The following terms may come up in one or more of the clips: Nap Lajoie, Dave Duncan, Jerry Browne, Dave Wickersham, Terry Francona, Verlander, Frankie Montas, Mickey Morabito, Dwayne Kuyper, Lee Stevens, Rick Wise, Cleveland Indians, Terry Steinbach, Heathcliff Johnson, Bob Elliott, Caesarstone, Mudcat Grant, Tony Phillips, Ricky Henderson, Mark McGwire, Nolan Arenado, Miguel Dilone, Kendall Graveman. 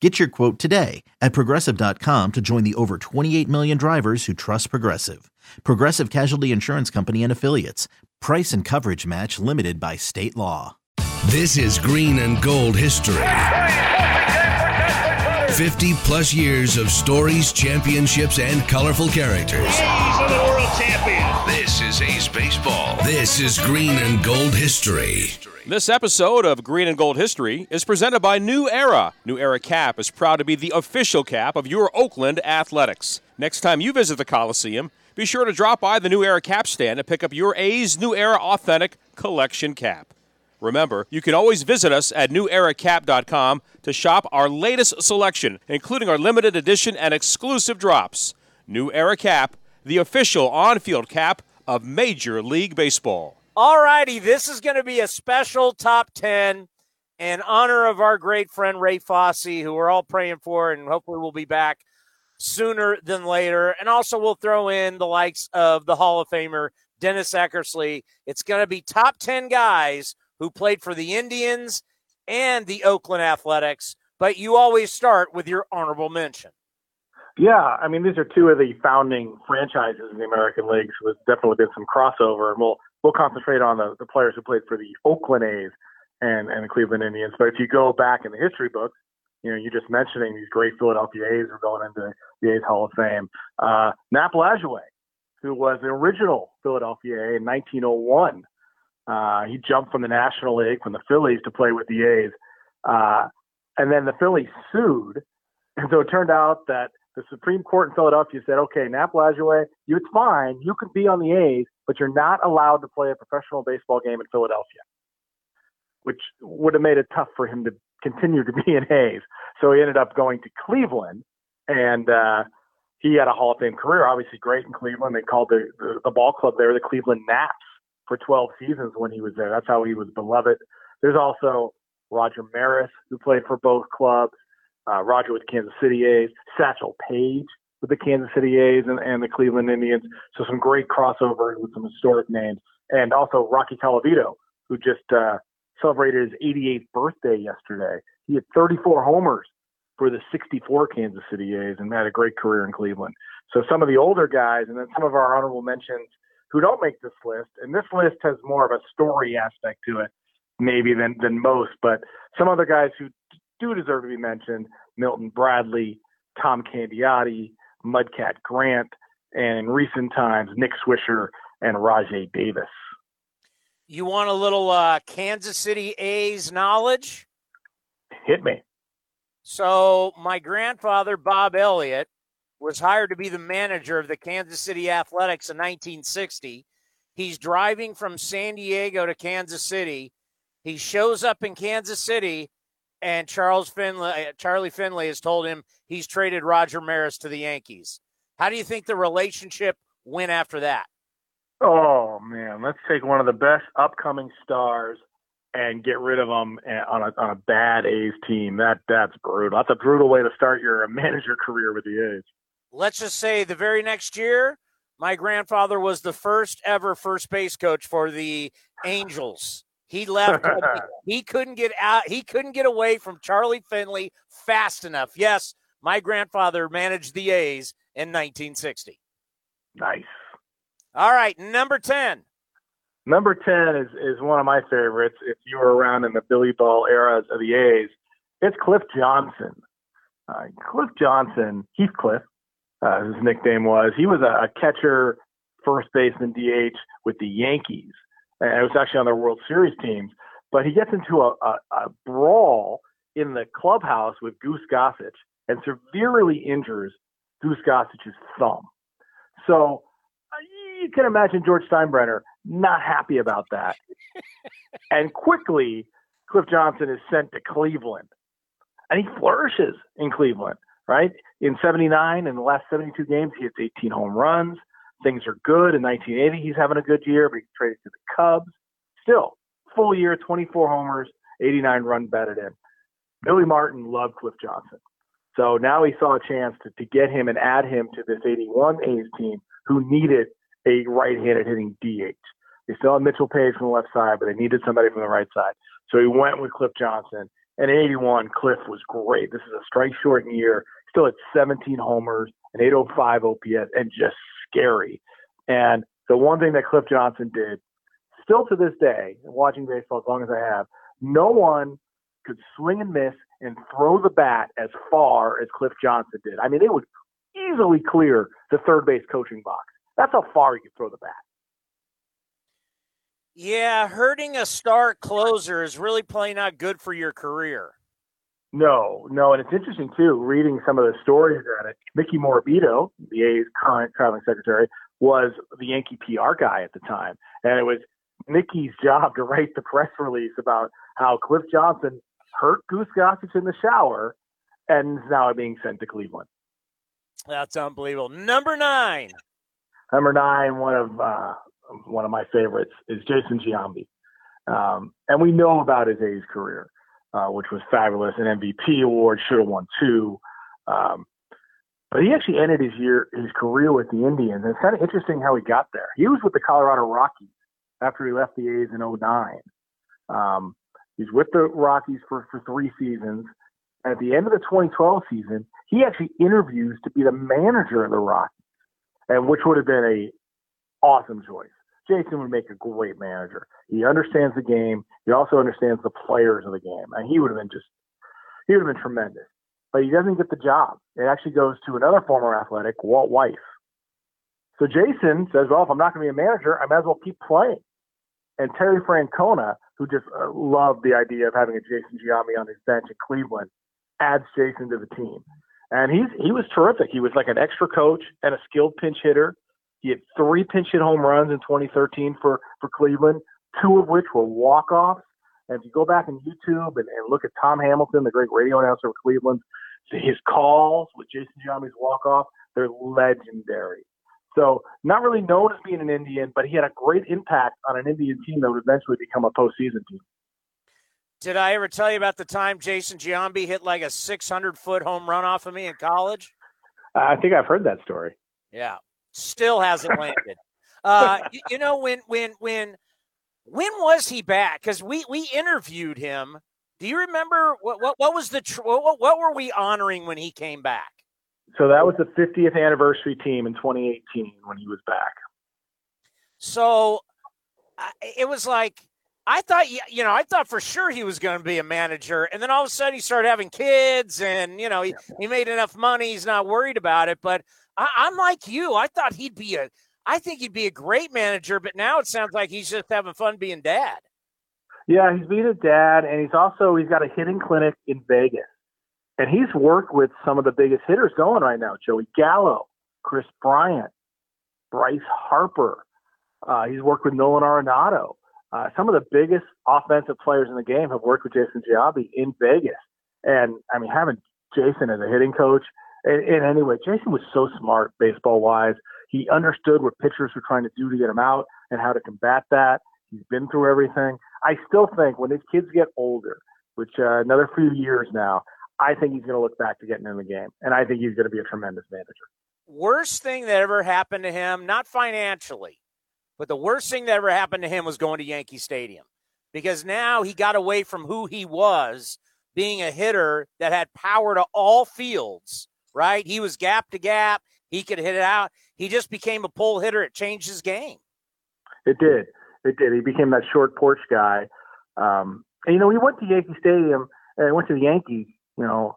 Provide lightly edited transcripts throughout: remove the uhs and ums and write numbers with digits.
Get your quote today at Progressive.com to join the over 28 million drivers who trust Progressive. Progressive Casualty Insurance Company and Affiliates. Price and coverage match limited by state law. This is Green and Gold history. 50 plus years of stories, championships, and colorful characters. He's the world champion. This is A's Baseball. This is Green and Gold history. This episode of Green and Gold History is presented by New Era. New Era Cap is proud to be the official cap of your Oakland Athletics. Next time you visit the Coliseum, be sure to drop by the New Era Cap stand to pick up your A's New Era Authentic Collection Cap. Remember, you can always visit us at neweracap.com to shop our latest selection, including our limited edition and exclusive drops. New Era Cap, the official on-field cap of Major League Baseball. All righty, this is going to be a special Top 10 in honor of our great friend Ray Fosse, who we're all praying for, and hopefully we'll be back sooner than later. And also we'll throw in the likes of the Hall of Famer, Dennis Eckersley. It's going to be Top 10 guys who played for the Indians and the Oakland Athletics, but you always start with your honorable mention. Yeah, I mean, these are two of the founding franchises in the American League, so there's definitely been some crossover, and we'll concentrate on the players who played for the Oakland A's and the Cleveland Indians. But if you go back in the history books, you know, you're just mentioning these great Philadelphia A's are going into the A's Hall of Fame. Nap Lajoie, who was the original Philadelphia A in 1901. He jumped from the National League, from the Phillies, to play with the A's. And then the Phillies sued. And so it turned out that the Supreme Court in Philadelphia said, okay, Nap Lajoie, it's fine. You can be on the A's, but you're not allowed to play a professional baseball game in Philadelphia, which would have made it tough for him to continue to be in A's. So he ended up going to Cleveland, and he had a Hall of Fame career, obviously great in Cleveland. They called the ball club there the Cleveland Naps for 12 seasons when he was there. That's how he was beloved. There's also Roger Maris, who played for both clubs. Roger with the Kansas City A's, Satchel Paige with the Kansas City A's and the Cleveland Indians. So some great crossover with some historic names. And also Rocky Colavito, who just celebrated his 88th birthday yesterday. He had 34 homers for the 64 Kansas City A's and had a great career in Cleveland. So some of the older guys, and then some of our honorable mentions who don't make this list. And this list has more of a story aspect to it maybe than most, but some other guys who do deserve to be mentioned: Milton Bradley, Tom Candiotti, Mudcat Grant, and in recent times, Nick Swisher and Rajay Davis. You want a little Kansas City A's knowledge? Hit me. So my grandfather, Bob Elliott, was hired to be the manager of the Kansas City Athletics in 1960. He's driving from San Diego to Kansas City. He shows up in Kansas City, and Charlie Finley has told him he's traded Roger Maris to the Yankees. How do you think the relationship went after that? Oh, man, let's take one of the best upcoming stars and get rid of him on a bad A's team. That's brutal. That's a brutal way to start your manager career with the A's. Let's just say the very next year, my grandfather was the first ever first base coach for the Angels. He left. He couldn't get out. He couldn't get away from Charlie Finley fast enough. Yes, my grandfather managed the A's in 1960. Nice. All right, number 10. Number 10 is one of my favorites. If you were around in the Billy Ball eras of the A's, it's Cliff Johnson. Heathcliff, his nickname was. He was a catcher, first baseman, DH with the Yankees. And it was actually on their World Series teams, but he gets into a brawl in the clubhouse with Goose Gossage and severely injures Goose Gossage's thumb. So you can imagine George Steinbrenner not happy about that. And quickly, Cliff Johnson is sent to Cleveland, and he flourishes in Cleveland, right? In 79, in the last 72 games, he hits 18 home runs. things are good. In 1980, he's having a good year, but he's traded to the Cubs. Still, full year, 24 homers, 89 run batted in. Billy Martin loved Cliff Johnson. So now he saw a chance to get him and add him to this 81 A's team who needed a right-handed hitting DH. They still had Mitchell Page from the left side, but they needed somebody from the right side. So he went with Cliff Johnson. And in 81, Cliff was great. This is a strike-shortened year. Still had 17 homers, an 805 OPS, and just scary. And the one thing that Cliff Johnson did, still to this day, watching baseball as long as I have, no one could swing and miss and throw the bat as far as Cliff Johnson did. I mean, it would easily clear the third base coaching box. That's how far he could throw the bat. Yeah, hurting a star closer is really probably not good for your career. No, and it's interesting, too, reading some of the stories about it. Mickey Morabito, the A's current traveling secretary, was the Yankee PR guy at the time. And it was Mickey's job to write the press release about how Cliff Johnson hurt Goose Gossage in the shower and is now being sent to Cleveland. That's unbelievable. Number nine, one of my favorites is Jason Giambi. And we know about his A's career, which was fabulous. An MVP award, should have won two. But he actually ended his career with the Indians. And it's kind of interesting how he got there. He was with the Colorado Rockies after he left the A's in 2009. He's with the Rockies for three seasons. At the end of the 2012 season, he actually interviews to be the manager of the Rockies, and which would have been an awesome choice. Jason would make a great manager. He understands the game. He also understands the players of the game, and he would have been tremendous. But he doesn't get the job. It actually goes to another former Athletic, Walt Weiss. So Jason says, well, if I'm not going to be a manager, I might as well keep playing. And Terry Francona, who just loved the idea of having a Jason Giambi on his bench in Cleveland, adds Jason to the team. And he was terrific. He was like an extra coach and a skilled pinch hitter. He had 3 pinch hit home runs in 2013 for Cleveland, 2 of which were walk-offs. And if you go back on YouTube and look at Tom Hamilton, the great radio announcer of Cleveland, his calls with Jason Giambi's walk-off, they're legendary. So not really known as being an Indian, but he had a great impact on an Indian team that would eventually become a postseason team. Did I ever tell you about the time Jason Giambi hit like a 600-foot home run off of me in college? I think I've heard that story. Yeah. Still hasn't landed. You know, when was he back? Because we interviewed him. Do you remember what was what were we honoring when he came back? So that was the 50th anniversary team in 2018 when he was back. So it was like, I thought for sure he was going to be a manager. And then all of a sudden he started having kids and, you know, he made enough money. He's not worried about it. But I'm like you. I thought I think he'd be a great manager. But now it sounds like he's just having fun being dad. Yeah, he's being a dad. And he's got a hitting clinic in Vegas. And he's worked with some of the biggest hitters going right now. Joey Gallo, Chris Bryant, Bryce Harper. He's worked with Nolan Arenado. Some of the biggest offensive players in the game have worked with Jason Giambi in Vegas. And, I mean, having Jason as a hitting coach. And anyway, Jason was so smart baseball-wise. He understood what pitchers were trying to do to get him out and how to combat that. He's been through everything. I still think when his kids get older, which another few years now, I think he's going to look back to getting in the game, and I think he's going to be a tremendous manager. Worst thing that ever happened to him, not financially, but the worst thing that ever happened to him was going to Yankee Stadium, because now he got away from who he was, being a hitter that had power to all fields, right? He was gap to gap. He could hit it out. He just became a pull hitter. It changed his game. It did. He became that short porch guy. And, you know, he went to Yankee Stadium and went to the Yankees. You know,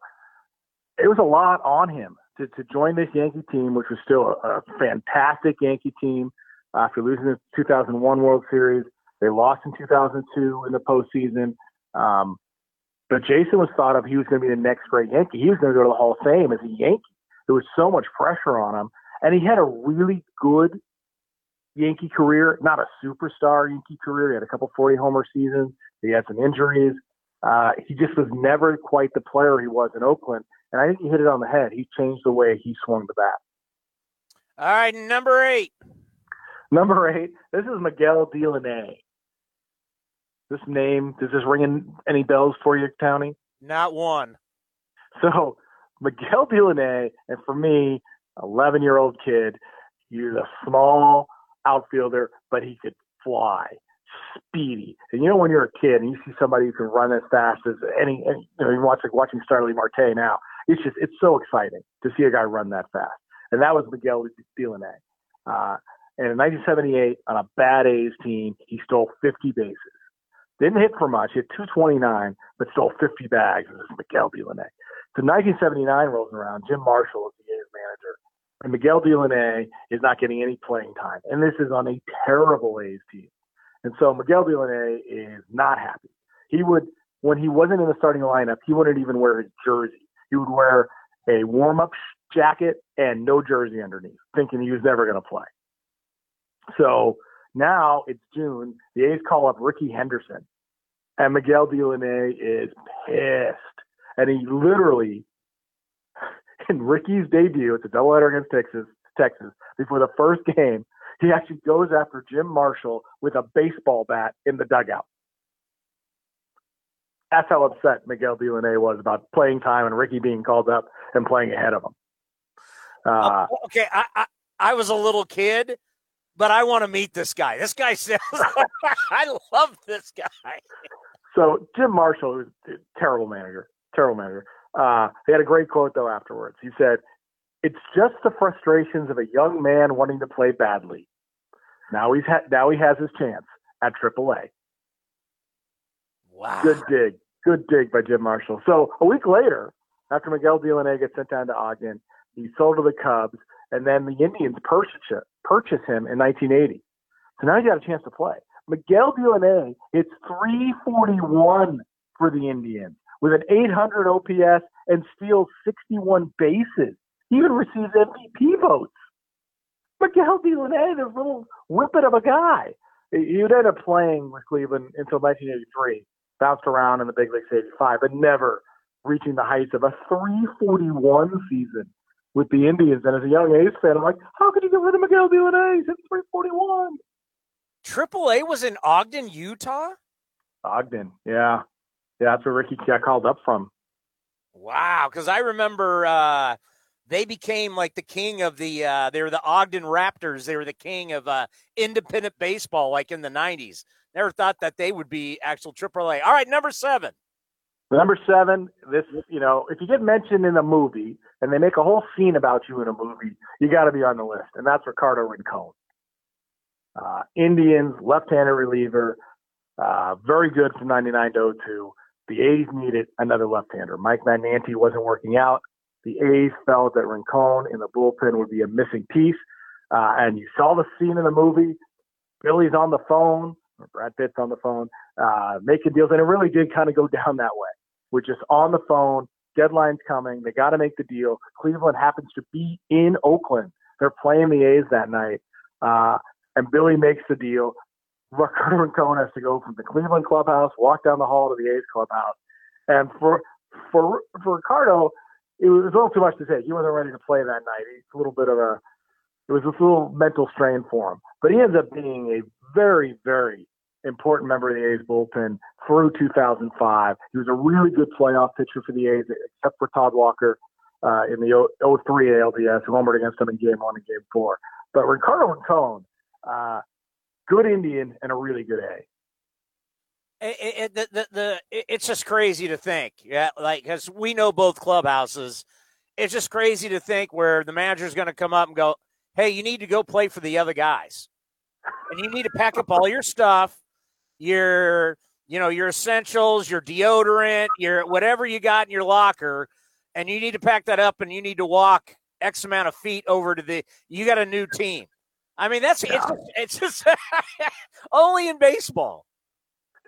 it was a lot on him to join this Yankee team, which was still a fantastic Yankee team. After losing the 2001 World Series, they lost in 2002 in the postseason. But Jason was thought of, he was going to be the next great Yankee. He was going to go to the Hall of Fame as a Yankee. There was so much pressure on him. And he had a really good Yankee career, not a superstar Yankee career. He had a couple 40-homer seasons. He had some injuries. He just was never quite the player he was in Oakland. And I think he hit it on the head. He changed the way he swung the bat. All right, number eight. This is Miguel Dilone. This name, does this ring any bells for you, Tony? Not one. So, Miguel Dilone, and for me, 11-year-old kid, he was a small outfielder, but he could fly, speedy. And you know when you're a kid and you see somebody who can run as fast as any you know, you watch, like watching Starley Marte now. It's so exciting to see a guy run that fast. And that was Miguel Dilone. And in 1978, on a bad A's team, he stole 50 bases. Didn't hit for much. He hit 229, but stole 50 bags. And this is Miguel Dilone. So 1979 rolls around. Jim Marshall is the A's manager. And Miguel Dilone is not getting any playing time. And this is on a terrible A's team. And so Miguel Dilone is not happy. He would, when he wasn't in the starting lineup, he wouldn't even wear his jersey. He would wear a warm-up jacket and no jersey underneath, thinking he was never going to play. So now it's June. The A's call up Ricky Henderson, and Miguel Dilone is pissed. And he literally, in Ricky's debut, it's a doubleheader against Texas, before the first game, he actually goes after Jim Marshall with a baseball bat in the dugout. That's how upset Miguel Dilone was about playing time and Ricky being called up and playing ahead of him. Okay, I was a little kid, but I want to meet this guy. This guy says, I love this guy. So Jim Marshall was a terrible manager. He had a great quote, though, afterwards. He said, "It's just the frustrations of a young man wanting to play badly. Now he has his chance at AAA." Wow. Good dig by Jim Marshall. So a week later, after Miguel Dilone gets sent down to Ogden, he's sold to the Cubs, and then the Indians purchase him in 1980. So now he's got a chance to play. Miguel Dilone hits 341 for the Indians with an 800 OPS and steals 61 bases. He even receives MVP votes. Miguel Dilone, this little whippet of a guy. He would end up playing with Cleveland until 1983. Bounced around in the big leagues 85, but never reaching the heights of a 341 season with the Indians. And as a young A's fan, I'm like, how could you get rid of Miguel Dilone? He's at 341. AAA was in Ogden, Utah? Ogden, yeah. Yeah, that's where Ricky got called up from. Wow, because I remember they became like the king of they were the Ogden Raptors. They were the king of independent baseball, like in the 90s. Never thought that they would be actual AAA. All right, number 7. Number 7, this, you know, if you get mentioned in a movie and they make a whole scene about you in a movie, you got to be on the list, and that's Ricardo Rincon. Indians, left-handed reliever, very good from 99 to 02. The A's needed another left-hander. Mike Magnanti wasn't working out. The A's felt that Rincon in the bullpen would be a missing piece, and you saw the scene in the movie. Billy's on the phone. Brad Pitt's on the phone, making deals. And it really did kind of go down that way. We're just on the phone. Deadline's coming. They got to make the deal. Cleveland happens to be in Oakland. They're playing the A's that night. And Billy makes the deal. Ricardo Rincon has to go from the Cleveland clubhouse, walk down the hall to the A's clubhouse. And for Ricardo, it was a little too much to take. He wasn't ready to play that night. It's a little bit of a, it was a little mental strain for him. But he ends up being a very, very important member of the A's bullpen through 2005. He was a really good playoff pitcher for the A's, except for Todd Walker in the 03 ALDS, who homered against him in Game 1 and Game 4. But Ricardo Rincon, good Indian and a really good A. It's just crazy to think, yeah, like, because we know both clubhouses. It's just crazy to think where the manager's going to come up and go, hey, you need to go play for the other guys. And you need to pack up all your stuff, your essentials, your deodorant, your whatever you got in your locker, and you need to pack that up and you need to walk X amount of feet over to you got a new team. I mean, that's it's just only in baseball.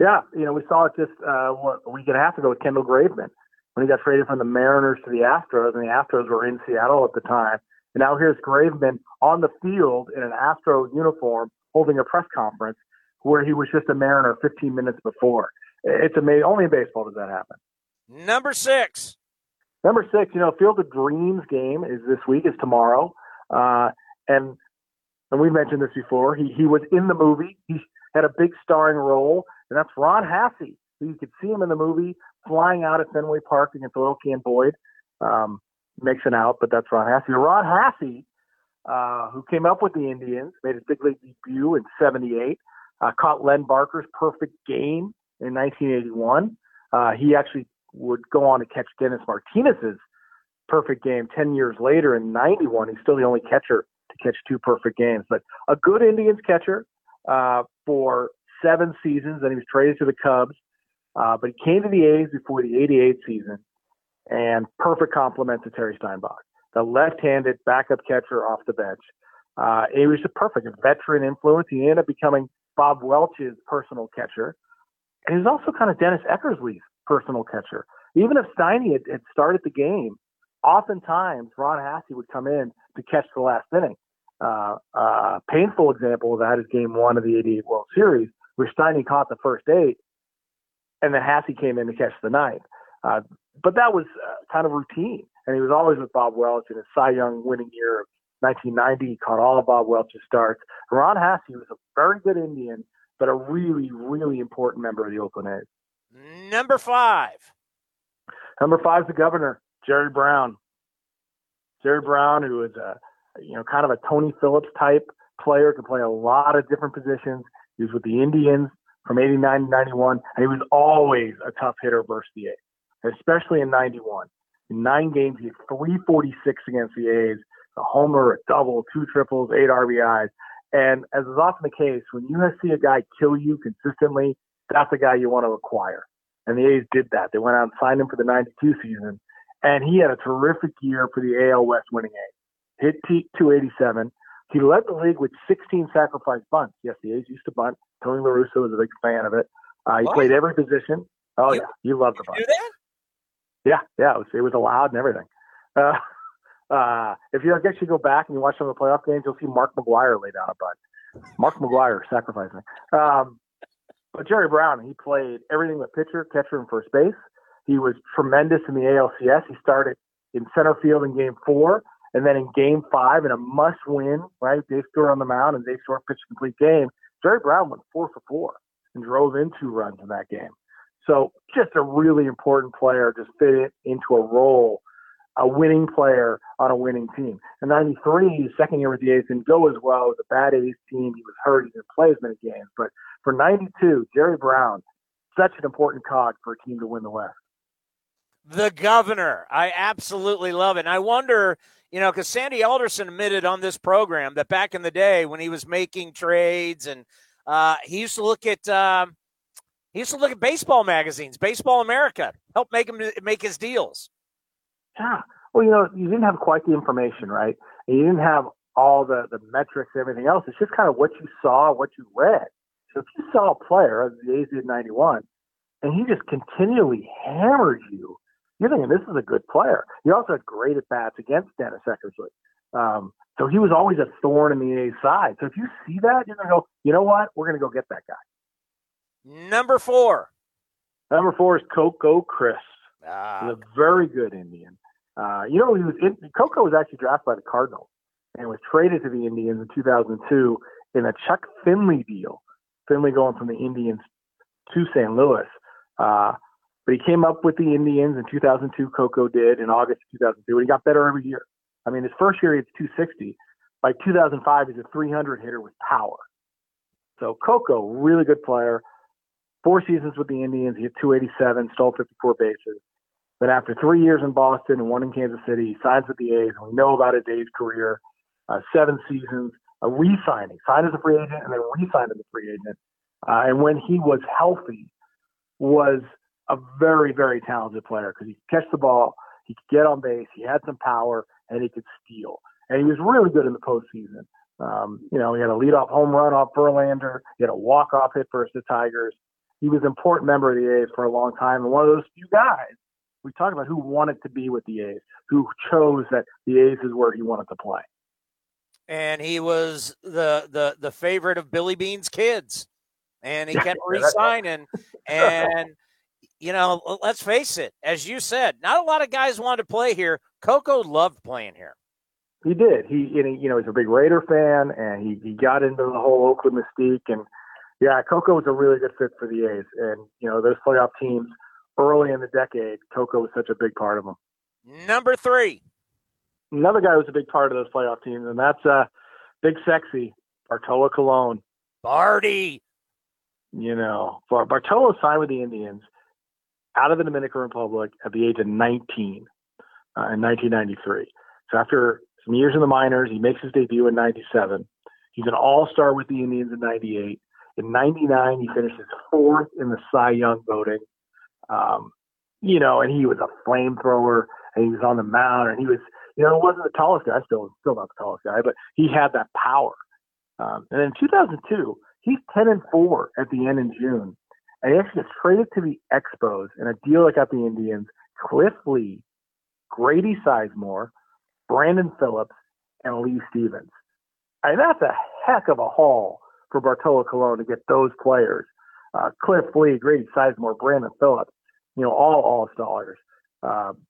Yeah, you know, we saw it just a week and a half ago with Kendall Graveman when he got traded from the Mariners to the Astros, and the Astros were in Seattle at the time. And now here's Graveman on the field in an Astros uniform holding a press conference where he was just a Mariner 15 minutes before. It's amazing. Only in baseball does that happen. Number 6. Number 6, Field of Dreams game is this week, is tomorrow. And we mentioned this before. He was in the movie. He had a big starring role, and that's Ron Hassey. So you could see him in the movie flying out at Fenway Park against Oki and Boyd. Makes an out, but that's Ron Hassey. Ron Hassey, who came up with the Indians, made his big league debut in '78, caught Len Barker's perfect game in 1981. He actually would go on to catch Dennis Martinez's perfect game 10 years later in '91. He's still the only catcher to catch two perfect games, but a good Indians catcher for 7 seasons. Then he was traded to the Cubs, but he came to the A's before the '88 season. And perfect compliment to Terry Steinbach, the left-handed backup catcher off the bench. It was a perfect veteran influence. He ended up becoming Bob Welch's personal catcher. And he was also kind of Dennis Eckersley's personal catcher. Even if Steiny had started the game, oftentimes Ron Hassey would come in to catch the last inning. A painful example of that is Game 1 of the '88 World Series, where Steiny caught the first 8, and then Hassey came in to catch the 9th. But that was kind of routine, and he was always with Bob Welch. In his Cy Young winning year of 1990, he caught all of Bob Welch's starts. Ron Hassey was a very good Indian, but a really, really important member of the Oakland A's. Number 5. Number 5 is the governor, Jerry Browne. Jerry Browne, who is kind of a Tony Phillips type player, could play a lot of different positions. He was with the Indians from 89 to 91, and he was always a tough hitter versus the A's. Especially in 91. In 9 games, he had 346 against the A's, a homer, a double, 2 triples, 8 RBIs. And as is often the case, when you see a guy kill you consistently, that's a guy you want to acquire. And the A's did that. They went out and signed him for the 92 season. And he had a terrific year for the AL West winning A's. Hit .287. He led the league with 16 sacrifice bunts. Yes, the A's used to bunt. Tony La Russa was a big fan of it. He played every position. Oh, yeah. You loved the bunt. You do that? Yeah, it was allowed and everything. If you actually go back and you watch some of the playoff games, you'll see Mark McGwire lay down a bunt. Mark McGwire sacrificing. But Jerry Browne, he played everything but pitcher, catcher, and first base. He was tremendous in the ALCS. He started in center field in Game 4, and then in Game 5 in a must-win. Right, Dave Stewart on the mound, and Dave Stewart pitched a complete game. Jerry Browne went 4 for 4 and drove in 2 runs in that game. So just a really important player, just fit it into a role, a winning player on a winning team. In 93, his second year with the A's didn't go as well. It was a bad A's team. He was hurt. He didn't play as many games. But for 92, Jerry Browne, such an important cog for a team to win the West. The governor. I absolutely love it. And I wonder, because Sandy Alderson admitted on this program that back in the day when he was making trades and he used to look at He used to look at baseball magazines, Baseball America, help make his deals. Yeah. Well, you didn't have quite the information, right? And you didn't have all the metrics and everything else. It's just kind of what you saw, what you read. So if you saw a player, as the A's did in 91, and he just continually hammered you, you're thinking, this is a good player. He also had great at-bats against Dennis Eckersley. So he was always a thorn in the A's side. So if you see that, you're going to go, you know what? We're going to go get that guy. Number 4. Number 4 is Coco Crisp. He's a very good Indian. Coco was actually drafted by the Cardinals and was traded to the Indians in 2002 in a Chuck Finley deal. Finley going from the Indians to St. Louis. But he came up with the Indians in 2002, Coco did, in August of 2002, and he got better every year. I mean, his first year he hits 260. By 2005, he's a 300 hitter with power. So Coco, really good player. 4 seasons with the Indians, he hit .287, stole 54 bases. Then after 3 years in Boston and 1 in Kansas City, he signs with the A's, and we know about his A's career. 7 seasons, a re-signing. Signed as a free agent and then re-signed as a free agent. And when he was healthy, was a very, very talented player because he could catch the ball, he could get on base, he had some power, and he could steal. And he was really good in the postseason. He had a leadoff home run off Verlander. He had a walk-off hit versus the Tigers. He was an important member of the A's for a long time. And one of those few guys we talked about who wanted to be with the A's, who chose that the A's is where he wanted to play. And he was the favorite of Billy Bean's kids. And he kept re-signing. And, let's face it, as you said, not a lot of guys wanted to play here. Coco loved playing here. He did. He he's a big Raider fan, and he got into the whole Oakland mystique. And yeah, Coco was a really good fit for the A's. And, those playoff teams early in the decade, Coco was such a big part of them. Number three. Another guy who was a big part of those playoff teams, and that's Big Sexy, Bartolo Colon. Barty. Bartolo signed with the Indians out of the Dominican Republic at the age of 19 in 1993. So after some years in the minors, he makes his debut in 97. He's an all-star with the Indians in 98. In 99, he finishes fourth in the Cy Young voting. And he was a flamethrower, and he was on the mound, and he was, it wasn't the tallest guy, still not the tallest guy, but he had that power. And in 2002, he's 10-4 at the end in June, and he actually gets traded to the Expos in a deal that got the Indians Cliff Lee, Grady Sizemore, Brandon Phillips, and Lee Stevens. And that's a heck of a haul for Bartolo Colon to get those players. Cliff Lee, Grady Sizemore, Brandon Phillips, all all-stars,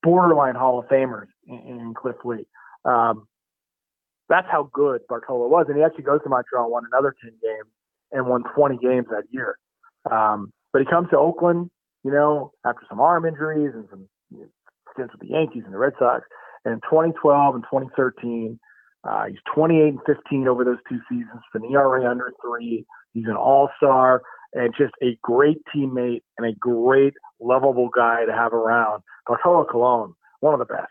borderline Hall of Famers in Cliff Lee. That's how good Bartolo was. And he actually goes to Montreal and won another 10 games and won 20 games that year. But he comes to Oakland, after some arm injuries and some stints with the Yankees and the Red Sox. And in 2012 and 2013, he's 28-15 over those two seasons, an ERA under 3. He's an all-star and just a great teammate and a great lovable guy to have around. Bartolo Colon, one of the best.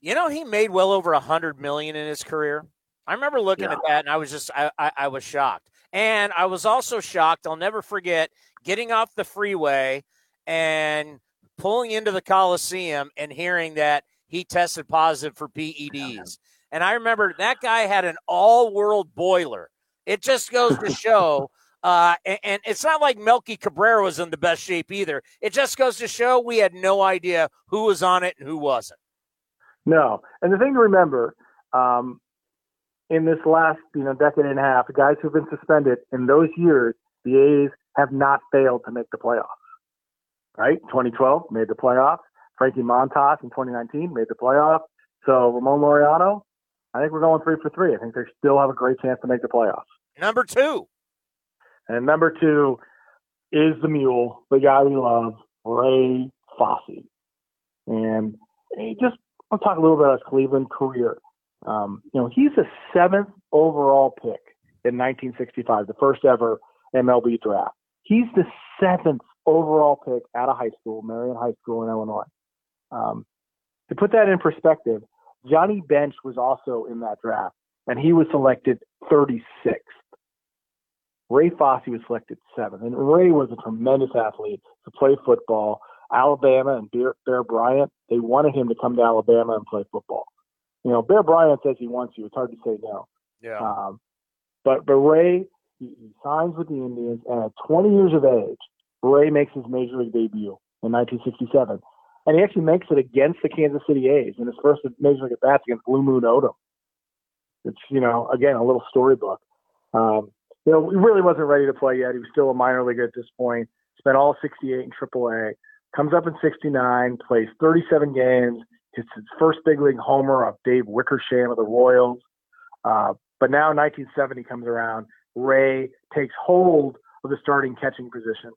He made well over $100 million in his career. I remember looking at that, and I was just, I was shocked. And I was also shocked, I'll never forget, getting off the freeway and pulling into the Coliseum and hearing that he tested positive for PEDs. And I remember that guy had an all-world boiler. It just goes to show, and it's not like Melky Cabrera was in the best shape either. It just goes to show we had no idea who was on it and who wasn't. No. And the thing to remember, in this last, decade and a half, the guys who've been suspended in those years, the A's have not failed to make the playoffs, right? 2012 made the playoffs. Frankie Montas in 2019 made the playoffs. So Ramon Laureano, I think we're going 3 for 3. I think they still have a great chance to make the playoffs. Number two. And number two is the mule, the guy we love, Ray Fosse. And I'll talk a little bit about his Cleveland career. He's the 7th overall pick in 1965, the first ever MLB draft. He's the 7th overall pick out of high school, Marion High School in Illinois. To put that in perspective, Johnny Bench was also in that draft, and he was selected 36th. Ray Fosse was selected 7th, and Ray was a tremendous athlete to play football. Alabama and Bear Bryant, they wanted him to come to Alabama and play football. Bear Bryant says he wants you. It's hard to say no. Yeah. But Ray, he signs with the Indians, and at 20 years of age, Ray makes his major league debut in 1967. And he actually makes it against the Kansas City A's in his first major league at-bats against Blue Moon Odom. It's, again, a little storybook. He really wasn't ready to play yet. He was still a minor leaguer at this point. Spent all 68 in AAA. Comes up in 69, plays 37 games. It's his first big league homer of Dave Wickersham of the Royals. But now 1970 comes around. Ray takes hold of the starting catching position.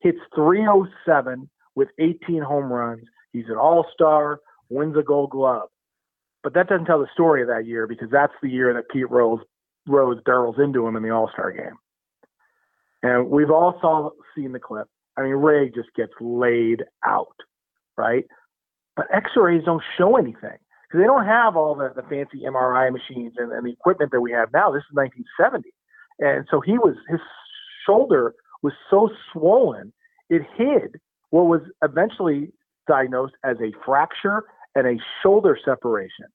Hits 307 with 18 home runs. He's an all-star, wins a Gold Glove. But that doesn't tell the story of that year, because that's the year that Pete Rose barrels into him in the all-star game. And we've all seen the clip. Ray just gets laid out, right? But X-rays don't show anything, because they don't have all the fancy MRI machines and the equipment that we have now. This is 1970. And so his shoulder was so swollen, it hid what was eventually diagnosed as a fracture and a shoulder separation.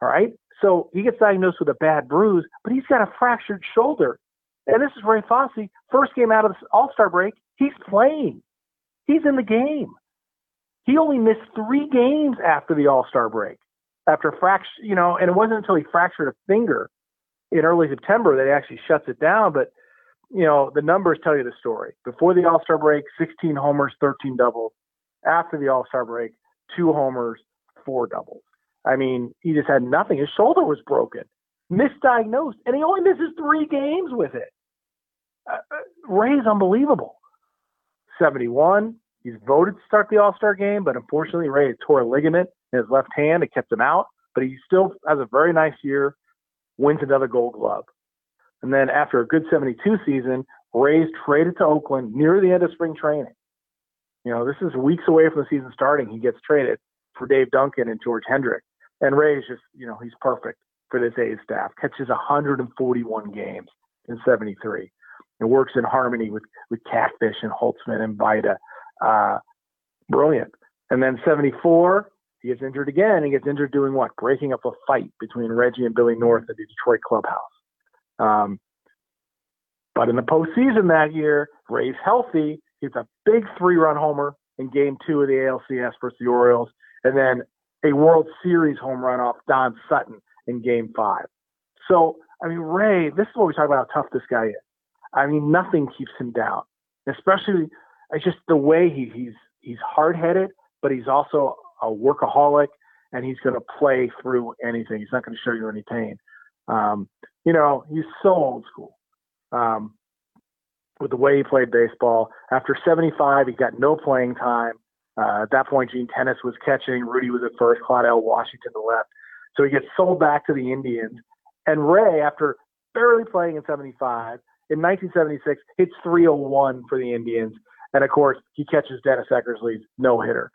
All right? So he gets diagnosed with a bad bruise, but he's got a fractured shoulder. And this is Ray Fosse. First game out of the All-Star break, he's playing. He's in the game. He only missed 3 games after the All-Star break, after fracture, and it wasn't until he fractured a finger in early September that he actually shuts it down. But, the numbers tell you the story. Before the All-Star break, 16 homers, 13 doubles. After the All-Star break, 2 homers, 4 doubles. I mean, he just had nothing. His shoulder was broken, misdiagnosed, and he only misses 3 games with it. Ray's unbelievable. 71, he's voted to start the All-Star game, but unfortunately Ray had tore a ligament in his left hand. It kept him out, but he still has a very nice year, wins another Gold Glove. And then after a good 72 season, Ray's traded to Oakland near the end of spring training. You know, this is weeks away from the season starting. He gets traded for Dave Duncan and George Hendrick. And Ray is just, you know, he's perfect for this A's staff. Catches 141 games in 73 and works in harmony with Catfish and Holtzman and Vida. Brilliant. And then 74, he gets injured again. He gets injured doing what? Breaking up a fight between Reggie and Billy North at the Detroit clubhouse. But in the postseason that year, Ray's healthy. He's a big 3-run homer in Game 2 of the ALCS versus the Orioles, and then a World Series home run off Don Sutton in Game 5. So, I mean, Ray, this is what we talk about, how tough this guy is. I mean, nothing keeps him down, especially it's just the way he's hard-headed, but he's also a workaholic, and he's going to play through anything. He's not going to show you any pain. You know, he's so old school. With the way he played baseball. After 75, he got no playing time. At that point, Gene Tennis was catching. Rudy was at first. Claudel Washington left. So he gets sold back to the Indians. And Ray, after barely playing in 75, in 1976, hits 301 for the Indians. And, of course, he catches Dennis Eckersley's no-hitter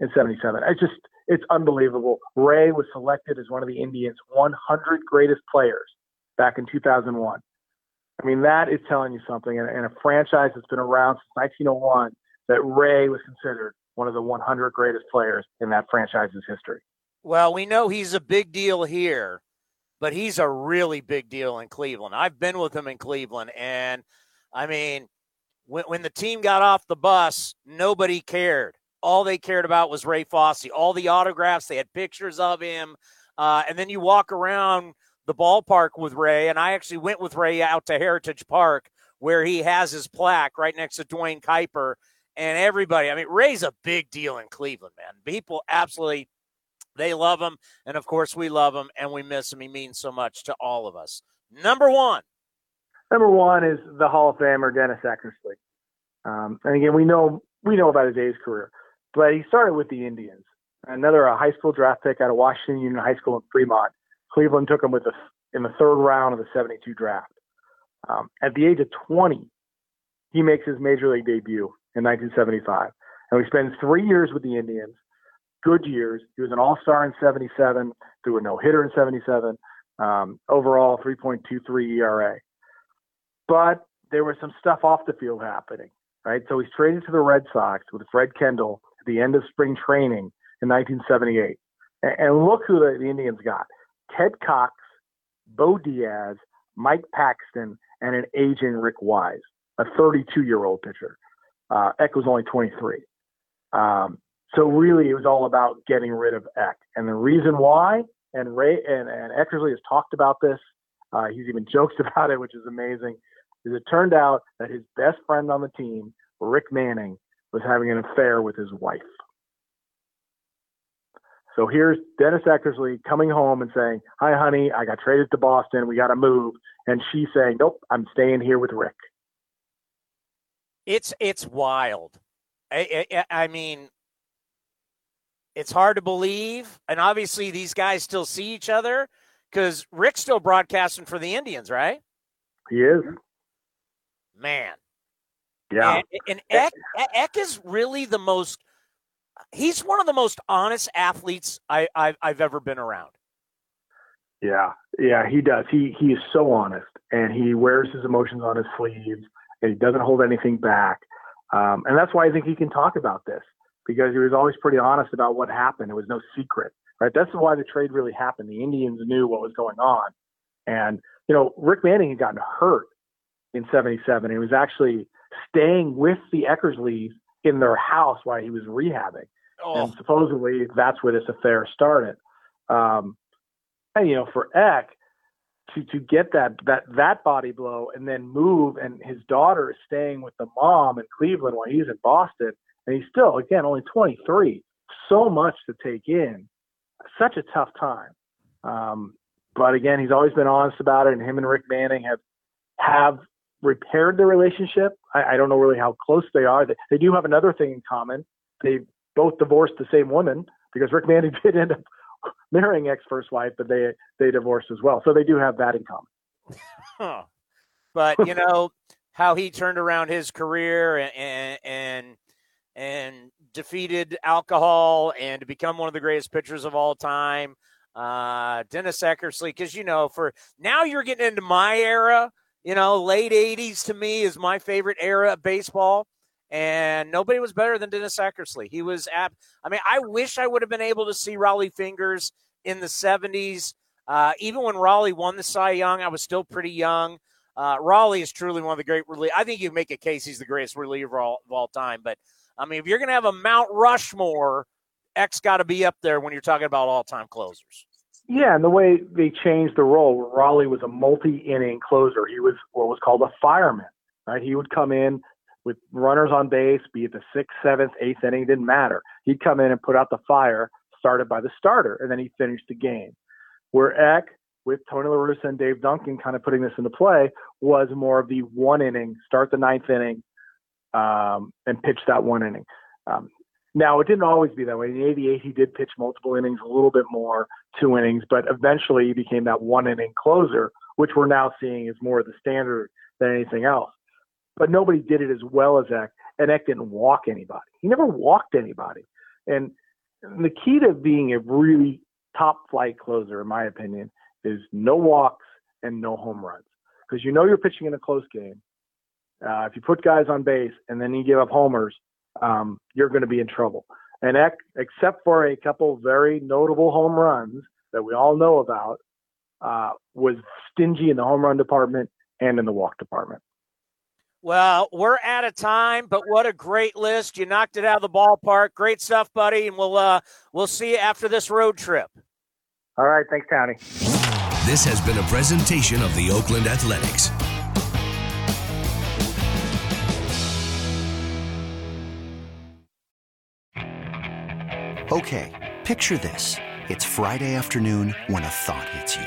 in 77. It's unbelievable. Ray was selected as one of the Indians' 100 greatest players back in 2001. I mean, that is telling you something. And a franchise that's been around since 1901, that Ray was considered one of the 100 greatest players in that franchise's history. Well, we know he's a big deal here, but he's a really big deal in Cleveland. I've been with him in Cleveland. And, I mean, when the team got off the bus, nobody cared. All they cared about was Ray Fosse. All the autographs, they had pictures of him. And then you walk around the ballpark with Ray, and I actually went with Ray out to Heritage Park where he has his plaque right next to Dwayne Kuyper and everybody. I mean, Ray's a big deal in Cleveland, man. People absolutely, they love him, and of course we love him and we miss him. He means so much to all of us. Number one is the Hall of Famer Dennis Eckersley. And again, we know about his A's career, but he started with the Indians. A high school draft pick out of Washington Union High School in Fremont. Cleveland took him in the third round of the 72 draft. At the age of 20, he makes his major league debut in 1975. And we spend 3 years with the Indians, good years. He was an all-star in 77, threw a no-hitter in 77, overall 3.23 ERA. But there was some stuff off the field happening, right? So he's traded to the Red Sox with Fred Kendall at the end of spring training in 1978. And look who the Indians got. Ted Cox, Bo Diaz, Mike Paxton, and an aging Rick Wise, a 32-year-old pitcher. Eck was only 23. So really, it was all about getting rid of Eck. And the reason why, and Ray and Eckersley has talked about this, he's even jokes about it, which is amazing, is it turned out that his best friend on the team, Rick Manning, was having an affair with his wife. So here's Dennis Eckersley coming home and saying, "Hi, honey, I got traded to Boston. We got to move." And she's saying, "Nope, I'm staying here with Rick." It's wild. I mean, it's hard to believe. And obviously these guys still see each other because Rick's still broadcasting for the Indians, right? He is. Man. Yeah. And Eck is really the most... He's one of the most honest athletes I've ever been around. Yeah, he does. He is so honest, and he wears his emotions on his sleeves, and he doesn't hold anything back. And that's why I think he can talk about this, because he was always pretty honest about what happened. It was no secret, right? That's why the trade really happened. The Indians knew what was going on. And, you know, Rick Manning had gotten hurt in 77. He was actually staying with the Eckersleys in their house while he was rehabbing. Oh. And supposedly that's where this affair started. And, you know, for Eck to get that body blow and then move, and his daughter is staying with the mom in Cleveland while he's in Boston, and he's still, again, only 23, so much to take in. such a tough time. But again, he's always been honest about it, and him and Rick Manning have repaired their relationship. I don't know really how close they are. They do have another thing in common. They both divorced the same woman, because Rick Manning did end up marrying ex-first wife, but they divorced as well. So they do have that in common. Huh. But, you know, how he turned around his career and defeated alcohol and to become one of the greatest pitchers of all time. Dennis Eckersley, because, you know, for now you're getting into my era, you know, late 80s to me is my favorite era of baseball. And nobody was better than Dennis Eckersley. He was I wish I would have been able to see Raleigh Fingers in the 70s. Even when Raleigh won the Cy Young, I was still pretty young. Raleigh is truly one of the great relievers. I think you make a case he's the greatest reliever of all time. But, I mean, if you're going to have a Mount Rushmore, X got to be up there when you're talking about all-time closers. Yeah, and the way they changed the role, Raleigh was a multi-inning closer. He was what was called a fireman, right? He would come in with runners on base, be it the 6th, 7th, 8th inning, didn't matter. He'd come in and put out the fire started by the starter, and then he finished the game. Where Eck, with Tony La Russa and Dave Duncan kind of putting this into play, was more of the one inning, start the 9th inning, and pitch that one inning. Now, it didn't always be that way. In 88, he did pitch multiple innings, a little bit more, 2 innings, but eventually he became that one-inning closer, which we're now seeing is more of the standard than anything else. But nobody did it as well as Eck, and Eck didn't walk anybody. He never walked anybody. And the key to being a really top-flight closer, in my opinion, is no walks and no home runs, because you know you're pitching in a close game. If you put guys on base and then you give up homers, you're going to be in trouble. And Eck, except for a couple very notable home runs that we all know about, was stingy in the home run department and in the walk department. Well, we're out of time, but what a great list. You knocked it out of the ballpark. Great stuff, buddy, and we'll see you after this road trip. All right. Thanks, Tony. This has been a presentation of the Oakland Athletics. Okay, picture this. It's Friday afternoon when a thought hits you.